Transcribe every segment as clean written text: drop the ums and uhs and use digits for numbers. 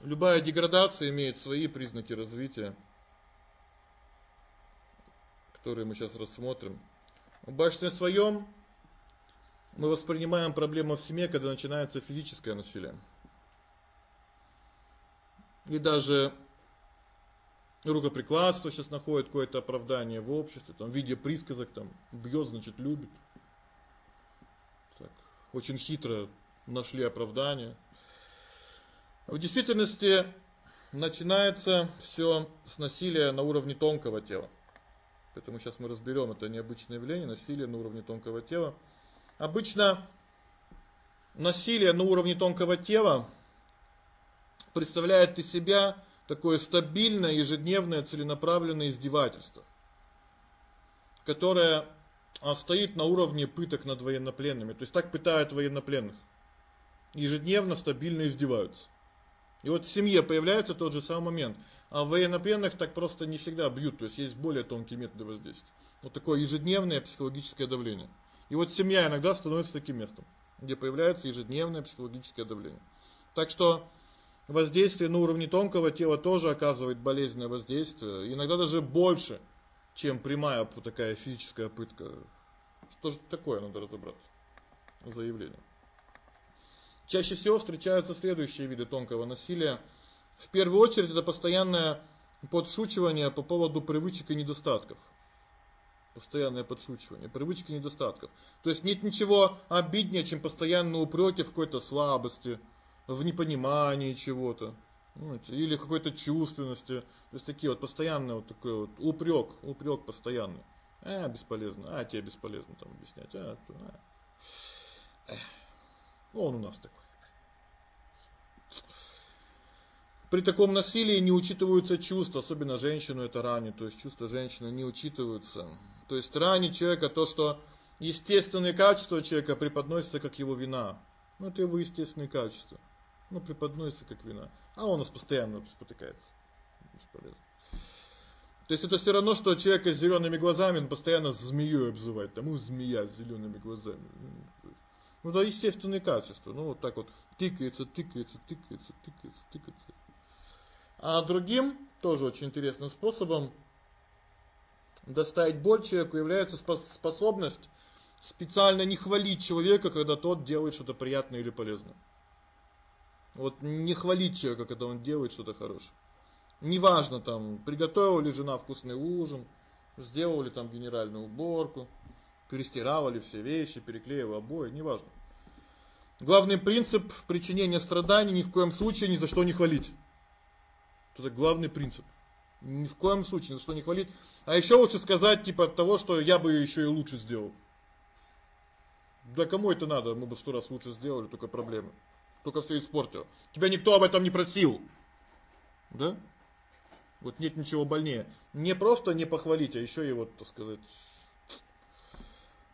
Любая деградация имеет свои признаки развития, которые мы сейчас рассмотрим. В большинстве своём мы воспринимаем проблему в семье, когда начинается физическое насилие. И даже рукоприкладство сейчас находит какое-то оправдание в обществе, там в виде присказок, там бьёт, значит, любит. Так, очень хитро нашли оправдание. В действительности начинается всё с насилия на уровне тонкого тела. Поэтому сейчас мы разберём это необычное явление насилия на уровне тонкого тела. Обычно насилие на уровне тонкого тела представляет из себя такое стабильное, ежедневное, целенаправленное издевательство, которое стоит на уровне пыток над военнопленными. То есть так пытают военнопленных. Ежедневно, стабильно издеваются. И вот в семье появляется тот же самый момент. А военнопленных так просто не всегда бьют, то есть есть более тонкие методы воздействия. Вот такое ежедневное психологическое давление. И вот семья иногда становится таким местом, где появляется ежедневное психологическое давление. Так что воздействие на уровне тонкого тела тоже оказывает болезненное воздействие, иногда даже больше, чем прямая такая физическая пытка. Что же такое, надо разобраться. Заявление. Чаще всего встречаются следующие виды тонкого насилия. В первую очередь это постоянное подшучивание по поводу привычек и недостатков. Постоянное подшучивание, привычки и недостатков. То есть нет ничего обиднее, чем постоянные упреки в какой-то слабости, в непонимании чего-то, или какой-то чувственности. То есть такие вот постоянные вот такой вот упрёк постоянный. Бесполезно. Тебе бесполезно там объяснять. Он у нас такой. При таком насилии не учитываются чувства, особенно женщину это ранит, то есть чувства женщины не учитываются. То есть ранит человека то, что естественные качества человека преподносятся как его вина. Это его естественные качества. Преподносятся как вина. А он у нас постоянно спотыкается. Бесполезно. То есть это все равно, что человека с зелеными глазами, он постоянно змеёй обзывает. Змея с зелеными глазами. Это естественные качества. Вот так вот тыкается. А другим, тоже очень интересным способом доставить боль человеку является способность специально не хвалить человека, когда тот делает что-то приятное или полезное. Вот не хвалить человека, когда он делает что-то хорошее. Неважно, там, приготовила ли жена вкусный ужин, сделала ли там генеральную уборку, перестирала ли все вещи, переклеила обои, неважно. Главный принцип причинения страданий — ни в коем случае ни за что не хвалить. Это главный принцип. Ни в коем случае, ни за что не хвалить. А еще лучше сказать, типа того, что я бы еще и лучше сделал. Да кому это надо? Мы бы 100 раз лучше сделали, только проблемы. Только все испортило. Тебя никто об этом не просил. Да? Вот нет ничего больнее. Не просто не похвалить, а еще и вот, так сказать,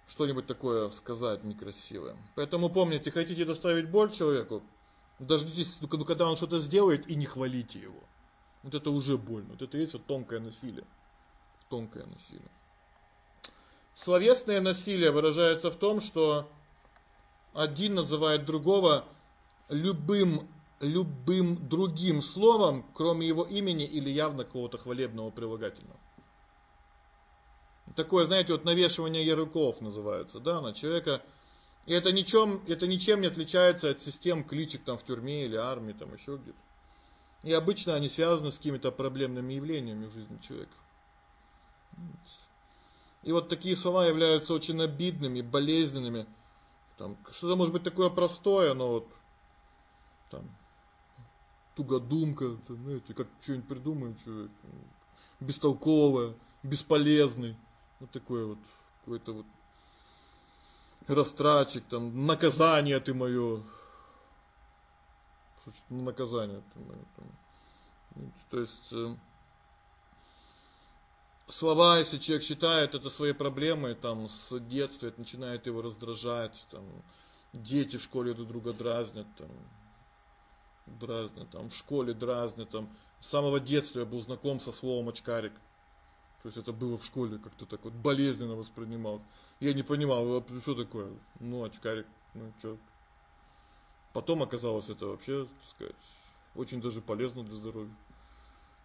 что-нибудь такое сказать некрасивое. Поэтому помните, хотите доставить боль человеку, дождитесь, когда он что-то сделает, и не хвалите его. Вот это уже больно. Вот это и есть вот тонкое насилие. Тонкое насилие. Словесное насилие выражается в том, что один называет другого любым другим словом, кроме его имени или явно какого-то хвалебного прилагательного. Такое, знаете, вот навешивание ярлыков называется, да, на человека. И это ничем не отличается от систем кличек там в тюрьме или армии, там еще где-то. И обычно они связаны с какими-то проблемными явлениями в жизни человека. И вот такие слова являются очень обидными, болезненными. Там что-то может быть такое простое, но вот там тугодумка, знаете, как что-нибудь придумаем, человек бестолковое, бесполезный. Вот такое вот какой-то вот растратчик, там наказание ты моё. Наказание ты моё там. То есть слова, если человек считает это своей проблемой, там с детства это начинает его раздражать, там дети в школе друг друга дразнят, в школе дразнят, там с самого детства я был знаком со словом очкарик. То есть это было в школе как-то так вот болезненно воспринимал. Я не понимал, что такое. Очкарик, что. Потом оказалось это вообще, так сказать, Очень даже полезно для здоровья.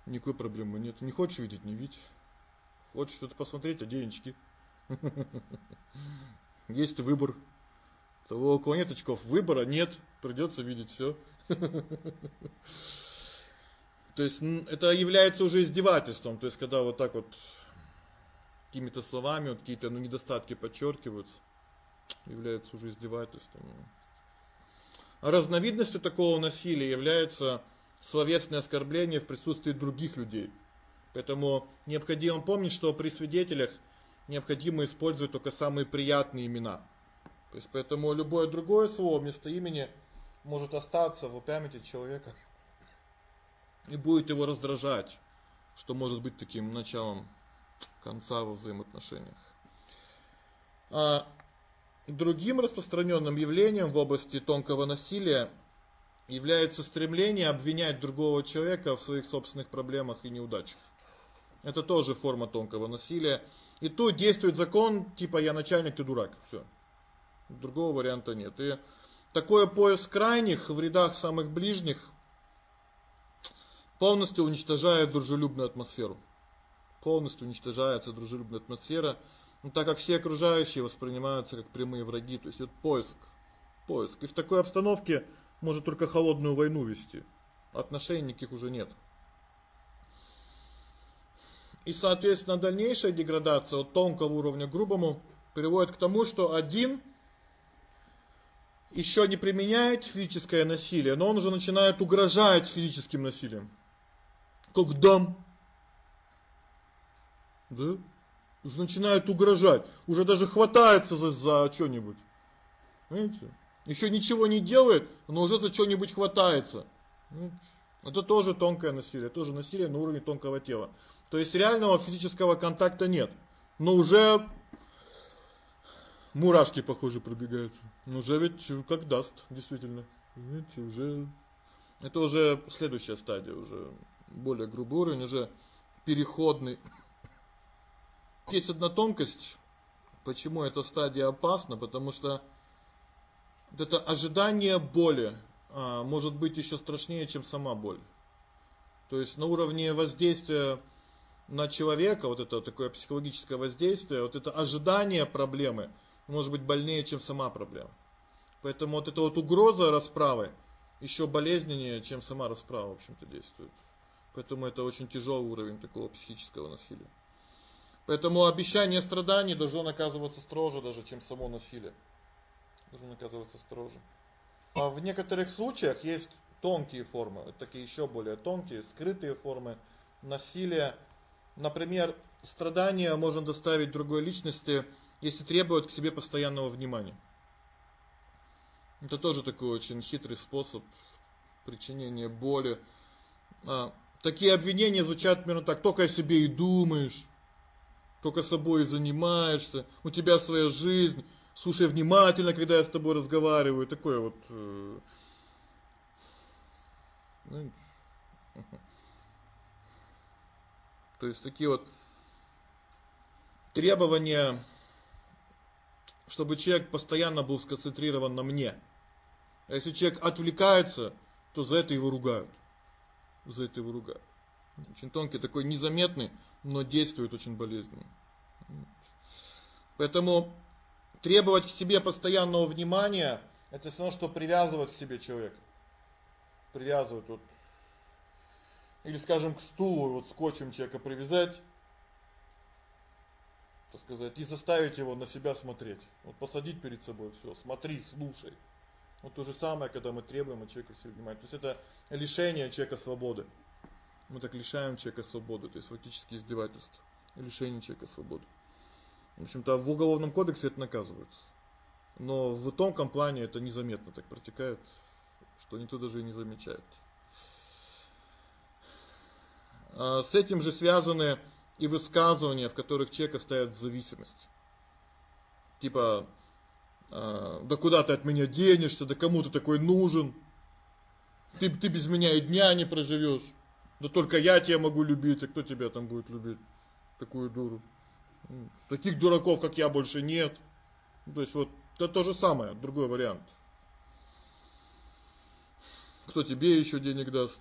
Никакой проблемы нет. Не хочешь видеть, не видь. Хочешь что-то посмотреть, одень очки. Есть выбор. Того, у кого нет очков, выбора нет, придется видеть все. То есть это является уже издевательством, то есть когда вот так вот какими-то словами вот какие-то, недостатки подчеркиваются, является уже издевательством. А разновидностью такого насилия является словесное оскорбление в присутствии других людей. Поэтому необходимо помнить, что при свидетелях необходимо использовать только самые приятные имена. То есть поэтому любое другое слово вместо имени может остаться в памяти человека и будет его раздражать, что может быть таким началом конца во взаимоотношениях. Другим распространенным явлением в области тонкого насилия является стремление обвинять другого человека в своих собственных проблемах и неудачах. Это тоже форма тонкого насилия. И тут действует закон, типа я начальник, ты дурак. Все. Другого варианта нет. И такой поиск крайних в рядах самых ближних полностью уничтожает дружелюбную атмосферу. Полностью уничтожается дружелюбная атмосфера. Но так как все окружающие воспринимаются как прямые враги, то есть это поиск. И в такой обстановке может только холодную войну вести. Отношений никаких уже нет. И, соответственно, дальнейшая деградация от тонкого уровня к грубому приводит к тому, что один еще не применяет физическое насилие, но он уже начинает угрожать физическим насилием. Как дам. Да? Уже начинает угрожать, уже даже хватается за что-нибудь. Видите? Еще ничего не делает, но уже за что-нибудь хватается. Видите? Это тоже тонкое насилие, тоже насилие на уровне тонкого тела. То есть реального физического контакта нет, но уже мурашки, похоже, пробегают. Уже ведь как даст, действительно. Видите, уже это уже следующая стадия, уже более грубый уровень, уже переходный. Есть одна тонкость, почему эта стадия опасна, потому что это ожидание боли может быть еще страшнее, чем сама боль. То есть на уровне воздействия на человека, вот это такое психологическое воздействие, вот это ожидание проблемы может быть больнее, чем сама проблема. Поэтому вот эта вот угроза расправы еще болезненнее, чем сама расправа, в общем-то, действует. Поэтому это очень тяжелый уровень такого психического насилия. Поэтому обещание страданий должно наказываться строже даже, чем само насилие. Должно наказываться строже. А в некоторых случаях есть тонкие формы, вот такие еще более тонкие, скрытые формы насилия. Например, страдания можно доставить другой личности, если требует к себе постоянного внимания. Это тоже такой очень хитрый способ причинения боли. Такие обвинения звучат примерно так: только о себе и думаешь. Только собой и занимаешься, у тебя своя жизнь, слушай внимательно, когда я с тобой разговариваю, такое вот. То есть такие вот требования, чтобы человек постоянно был сконцентрирован на мне. А если человек отвлекается, то за это его ругают. Очень тонкий, такой незаметный, но действует очень болезненно. Поэтому требовать к себе постоянного внимания — это все равно, что привязывать к себе человека. Привязывать вот. Или, скажем, к стулу вот скотчем человека привязать, так сказать, и заставить его на себя смотреть. Вот посадить перед собой, все, смотри, слушай. Вот то же самое, когда мы требуем от человека все внимание. То есть это лишение человека свободы. Мы так лишаем человека свободы, то есть фактически издевательство, лишение человека свободы. В общем-то, в уголовном кодексе это наказывается. Но в тонком плане это незаметно так протекает, что никто даже и не замечает. С этим же связаны и высказывания, в которых человека ставят в зависимость. Типа, да куда ты от меня денешься, да кому ты такой нужен, ты без меня и дня не проживешь. Да только я тебя могу любить, а кто тебя там будет любить? Такую дуру. Таких дураков, как я, больше нет. То есть вот это то же самое, другой вариант. кто тебе еще денег даст.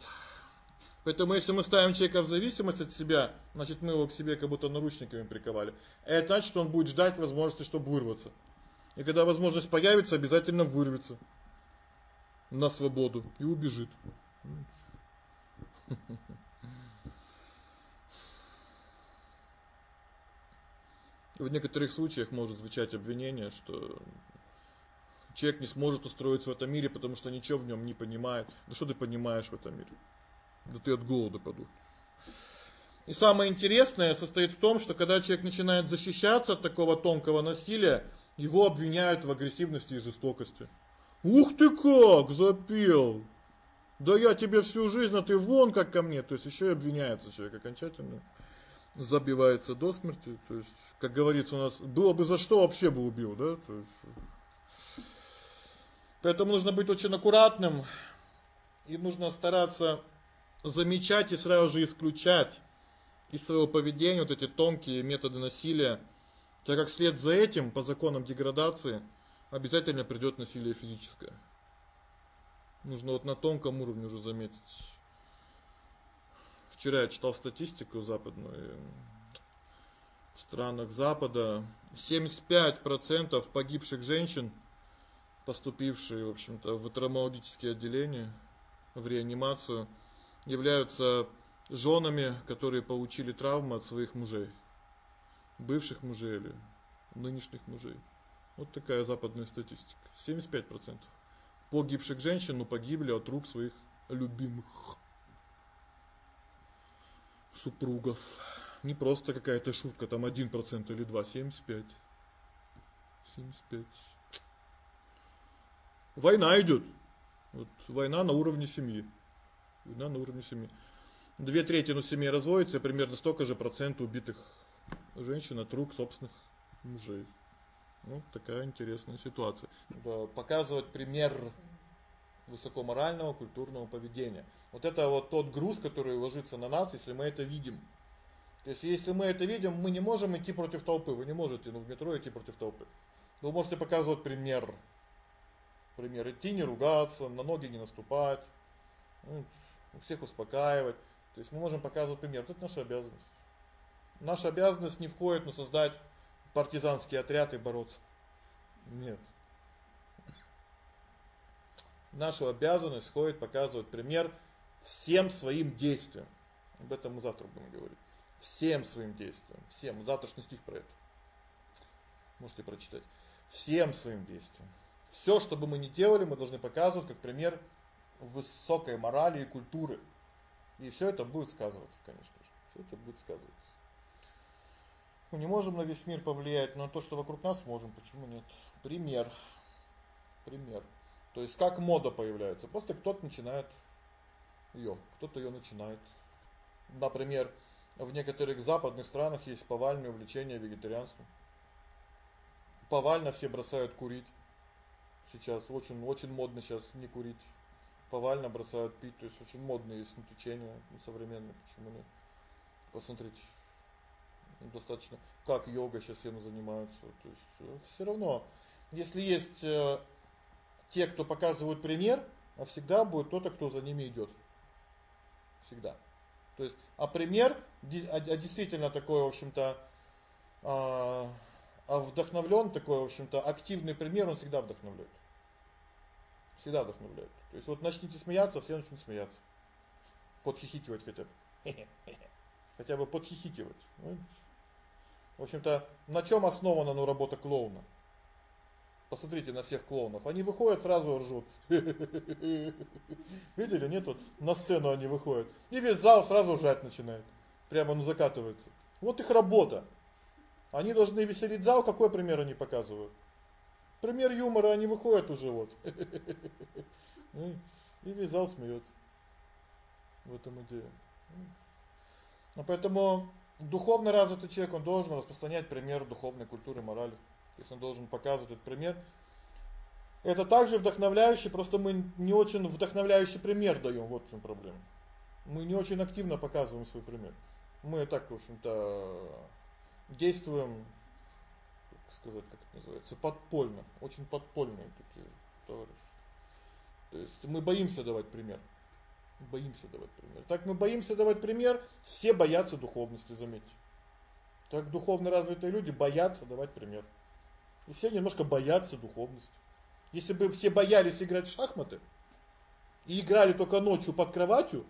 Поэтому если мы ставим человека в зависимость от себя, значит, мы его к себе как будто наручниками приковали. Это значит, что он будет ждать возможности, чтобы вырваться. И когда возможность появится, обязательно вырвется на свободу и убежит. В некоторых случаях может звучать обвинение, что человек не сможет устроиться в этом мире, потому что ничего в нем не понимает. Да что ты понимаешь в этом мире? Да ты от голода подох. И самое интересное состоит в том, что когда человек начинает защищаться от такого тонкого насилия, его обвиняют в агрессивности и жестокости. Ух ты как, запел! Да я тебе всю жизнь, а ты вон как ко мне. То есть еще и обвиняется человек окончательно. Забивается до смерти. То есть, как говорится у нас, было бы за что, вообще бы убил. Да? То есть... Поэтому нужно быть очень аккуратным. И нужно стараться замечать и сразу же исключать из своего поведения вот эти тонкие методы насилия. Так как вслед за этим, по законам деградации, обязательно придет насилие физическое. Нужно вот на тонком уровне уже заметить. Вчера я читал статистику западную. В странах Запада 75% погибших женщин, поступившие, в общем-то, в травматологические отделения, в реанимацию, являются женами, которые получили травмы от своих мужей. Бывших мужей или нынешних мужей. Вот такая западная статистика. 75% погибших женщин, но погибли от рук своих любимых супругов. Не просто какая-то шутка, там 1% или 2, 75. Война идет. Вот война на уровне семьи. Война на уровне семьи. 2/3 семей разводится, и примерно столько же процент убитых женщин от рук собственных мужей. Вот такая интересная ситуация. Показывать пример высокоморального культурного поведения. Вот это вот тот груз, который ложится на нас, если мы это видим. То есть если мы это видим, мы не можем идти против толпы. Вы не можете, в метро идти против толпы. Вы можете показывать пример. Пример идти, не ругаться, на ноги не наступать, всех успокаивать. То есть мы можем показывать пример. Вот это наша обязанность. Наша обязанность не входит в создать партизанский отряд и бороться. Нет. Наша обязанность входит показывать пример всем своим действиям. Об этом мы завтра будем говорить. Всем своим действиям. Всем. Завтрашний стих про это. Можете прочитать. Всем своим действиям. Все, что бы мы ни делали, мы должны показывать как пример высокой морали и культуры. И все это будет сказываться, конечно же. Все это будет сказываться. Мы не можем на весь мир повлиять, но на то, что вокруг нас, можем. Почему нет? Пример. Пример. То есть как мода появляется. Просто кто-то начинает ее. Кто-то ее начинает. Например, в некоторых западных странах есть повальное увлечение вегетарианством. Повально все бросают курить. Сейчас очень модно сейчас не курить. Повально бросают пить. То есть очень модные есть течения современные. Почему нет? Посмотрите. Достаточно, как йога сейчас всем занимаются. То есть все равно, если есть те, кто показывают пример, а всегда будет кто-то, кто за ними идет. Всегда. То есть, а пример, действительно такой, в общем-то, вдохновлен, такой, в общем-то, активный пример, он всегда вдохновляет. Всегда вдохновляет. То есть вот начните смеяться, все начнут смеяться. Подхихикивать хотя бы. Хотя бы подхихикивать. В общем-то, на чем основана работа клоуна? Посмотрите на всех клоунов. Они выходят, сразу ржут. Видели, нет? Вот на сцену они выходят. И весь зал сразу ржать начинает. Прямо закатывается. Вот их работа. Они должны веселить зал. Какой пример они показывают? Пример юмора, они выходят уже вот. И весь зал смеется. В этом идея. Поэтому духовно развитый человек, он должен распространять пример духовной культуры, морали. То есть он должен показывать этот пример. Это также вдохновляющий, просто мы не очень вдохновляющий пример даем, вот в чем проблема. Мы не очень активно показываем свой пример. Мы так, в общем-то, действуем, как сказать, как это называется, подпольно, очень подпольные такие товарищи. То есть мы боимся давать пример. Боимся давать пример. Так мы боимся давать пример, все боятся духовности, заметьте. Так духовно развитые люди боятся давать пример. И все немножко боятся духовности. Если бы все боялись играть в шахматы и играли только ночью под кроватью,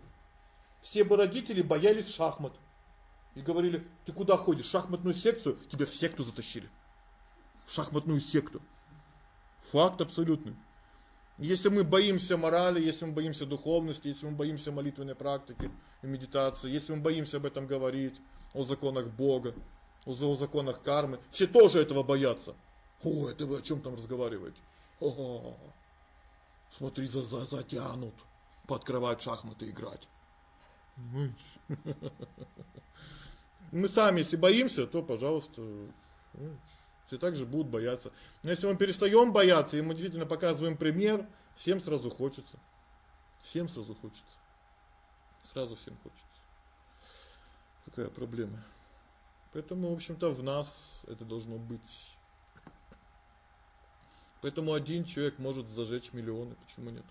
все бы родители боялись шахмат. И говорили: "Ты куда ходишь? В шахматную секцию? Тебя в секту затащили. В шахматную секту". Факт абсолютный. Если мы боимся морали, если мы боимся духовности, если мы боимся молитвенной практики и медитации, если мы боимся об этом говорить, о законах Бога, о законах кармы, все тоже этого боятся. Ой, это вы о чем там разговариваете? О-о-о. Смотри, затянут под кровать шахматы играть. Мы сами, если боимся, то, пожалуйста, все так же будут бояться. Но если мы перестаем бояться, и мы действительно показываем пример, всем сразу хочется. Всем сразу хочется. Сразу всем хочется. Какая проблема? Поэтому, в общем-то, в нас это должно быть. Поэтому один человек может зажечь миллионы, почему нет?